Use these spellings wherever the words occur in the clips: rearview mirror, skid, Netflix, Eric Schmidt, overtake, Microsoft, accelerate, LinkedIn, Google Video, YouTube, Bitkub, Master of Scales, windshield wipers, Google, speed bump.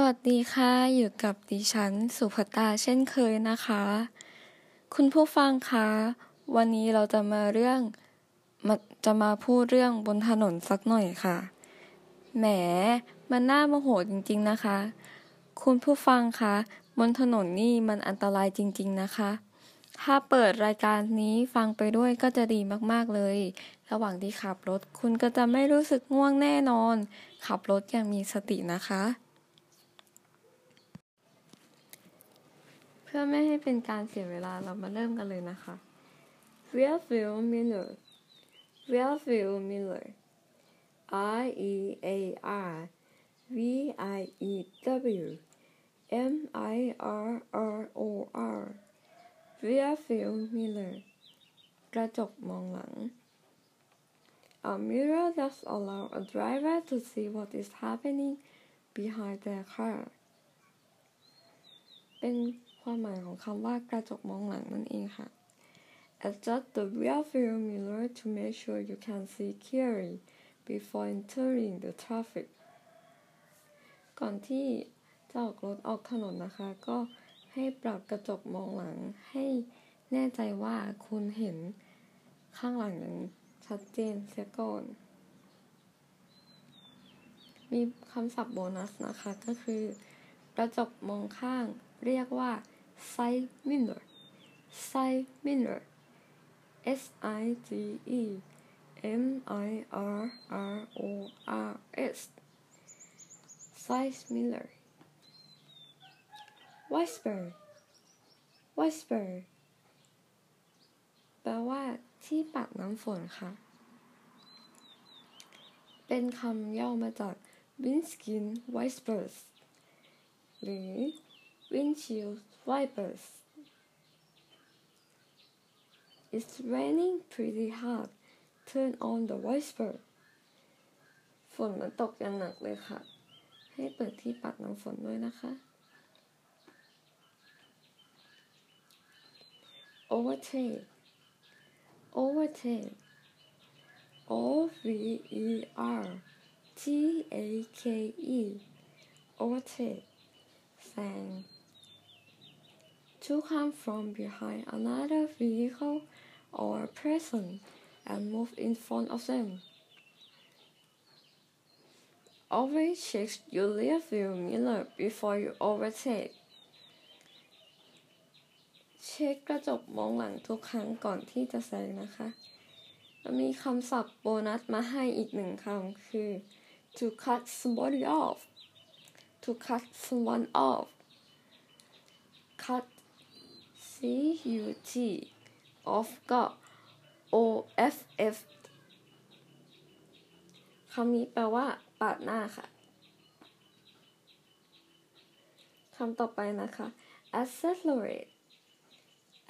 สวัสดีค่ะอยู่กับดิฉันสุภัตตาเช่นเคยนะคะคุณผู้ฟังคะวันนี้เราจะมาพูดเรื่องบนถนนสักหน่อยค่ะแหมมันน่าโมโหจริงๆนะคะคุณผู้ฟังคะบนถนนนี่มันอันตรายจริงๆนะคะถ้าเปิดรายการนี้ฟังไปด้วยก็จะดีมากๆเลยระหว่างที่ขับรถคุณก็จะไม่รู้สึกง่วงแน่นอนขับรถอย่างมีสตินะคะเพื่อไม่ให้เป็นการเสียเวลาเรามาเริ่มกันเลยนะคะ rearview mirror rearview mirror r e a r v i e w m i r r o r rearview mirror กระจกมองหลัง a mirror that allows a driver to see what is happening behind their car เป็นความหมายของคำว่ากระจกมองหลังนั่นเองค่ะ Adjust the rearview mirror to make sure you can see clearly before entering the traffic ก่อนที่จะออกรถออกถนนนะคะก็ให้ปรับกระจกมองหลังให้แน่ใจว่าคุณเห็นข้างหลังอย่างชัดเจนเสียก่อนมีคำศัพท์โบนัสนะคะก็คือกระจกมองข้างเรียกว่า side mirror side mirror s i d e m i r r o r s side mirror wiper wiper แปลว่าที่ปัดน้ำฝนค่ะเป็นคำย่อมาจาก windshield wipers หรือ windshield wipers It's raining pretty hard. Turn on the wiper. ฝนมันตกอย่างหนักเลยค่ะให้เปิดที่ปัดน้ำฝนด้วยนะคะ Overtake. Overtake. O V E R T A K E. Overtake. แซงTo come from behind another vehicle or person and move in front of them. Always check your rearview mirror before you overtake. เช็คกระจกมองหลังทุกครั้งก่อนที่จะแซงนะคะแล้วมีคำศัพท์โบนัสมาให้อีกหนึ่งคำคือ to cut somebody off. To cut someone off. Cut.cut off ก็ off คำนี้แปลว่าปาดหน้าค่ะคำต่อไปนะคะ accelerate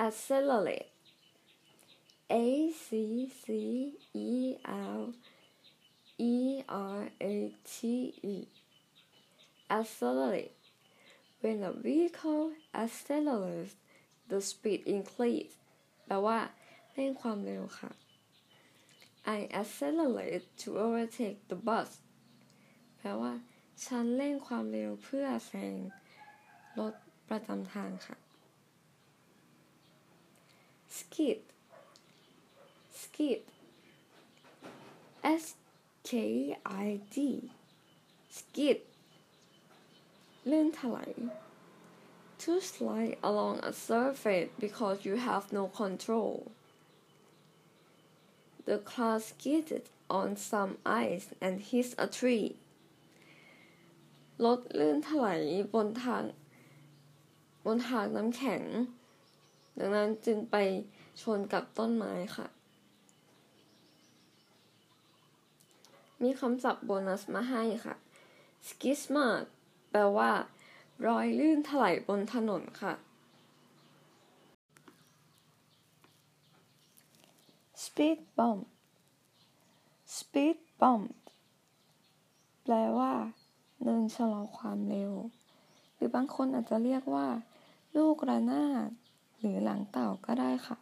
accelerate a c c e l e r a t e accelerate when a vehicle accelerates The speed increase แปลว่าเร่งความเร็วค่ะ I accelerate to overtake the bus แปลว่าฉันเร่งความเร็วเพื่อแซงรถประจำทางค่ะ Skid Skid S K I D Skid ลื่นถลายTo slide along a surface because you have no control. The car skidded on some ice and hit a tree. รถลื่นถลายบนทางน้ำแข็งดังนั้นจึงไปชนกับต้นไม้ค่ะมีคำศัพท์โบนัสมาให้ค่ะ skid mark แปลว่ารอยลื่นถลายบนถนนค่ะ speed bump speed bump แปลว่าเนินชะลอความเร็วหรือบางคนอาจจะเรียกว่าลูกระนาดหรือหลังเต่าก็ได้ค่ะ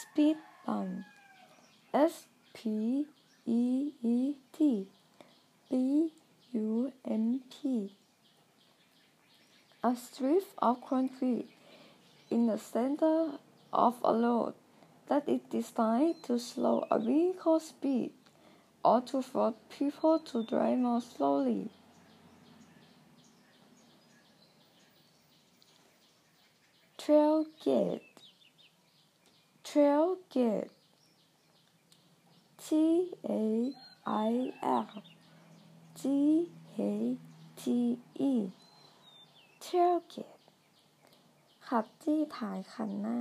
speed bump S P E E D B U M P of country in the center of a road that is designed to slow a vehicle's speed or to force people to drive more slowly. Tailgate. Tailgate. T-A-I-L-G-A-T-E. Tailgate. ขับจี้ท้ายคันหน้า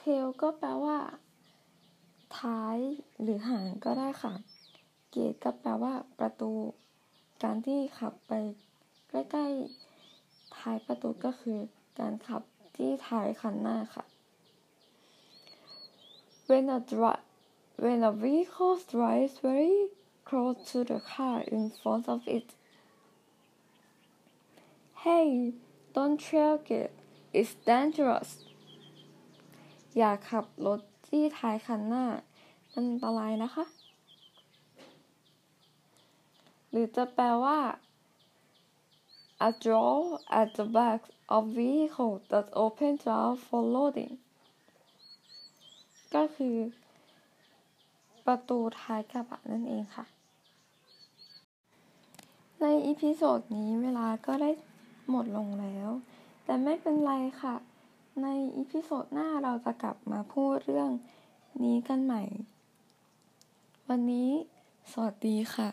Tail ก็แปลว่าท้ายหรือหางก็ได้ค่ะ Gate ก็แปลว่าประตูการที่ขับไปใกล้ๆท้ายประตูก็คือการขับที่ท้ายคันหน้าค่ะ When a vehicle drives very close to the car in front of it. Hey, don't tailgate. It's dangerous. อย่าขับรถที่ท้ายคันหน้าอันตรายนะคะหรือจะแปลว่า A door at the back of vehicle that opens up for loading ก็คือประตูท้ายกระบะนั่นเองค่ะในอีพิโซดนี้เวลาก็ได้หมดลงแล้วแต่ไม่เป็นไรค่ะในอีพิโซดหน้าเราจะกลับมาพูดเรื่องนี้กันใหม่วันนี้สวัสดีค่ะ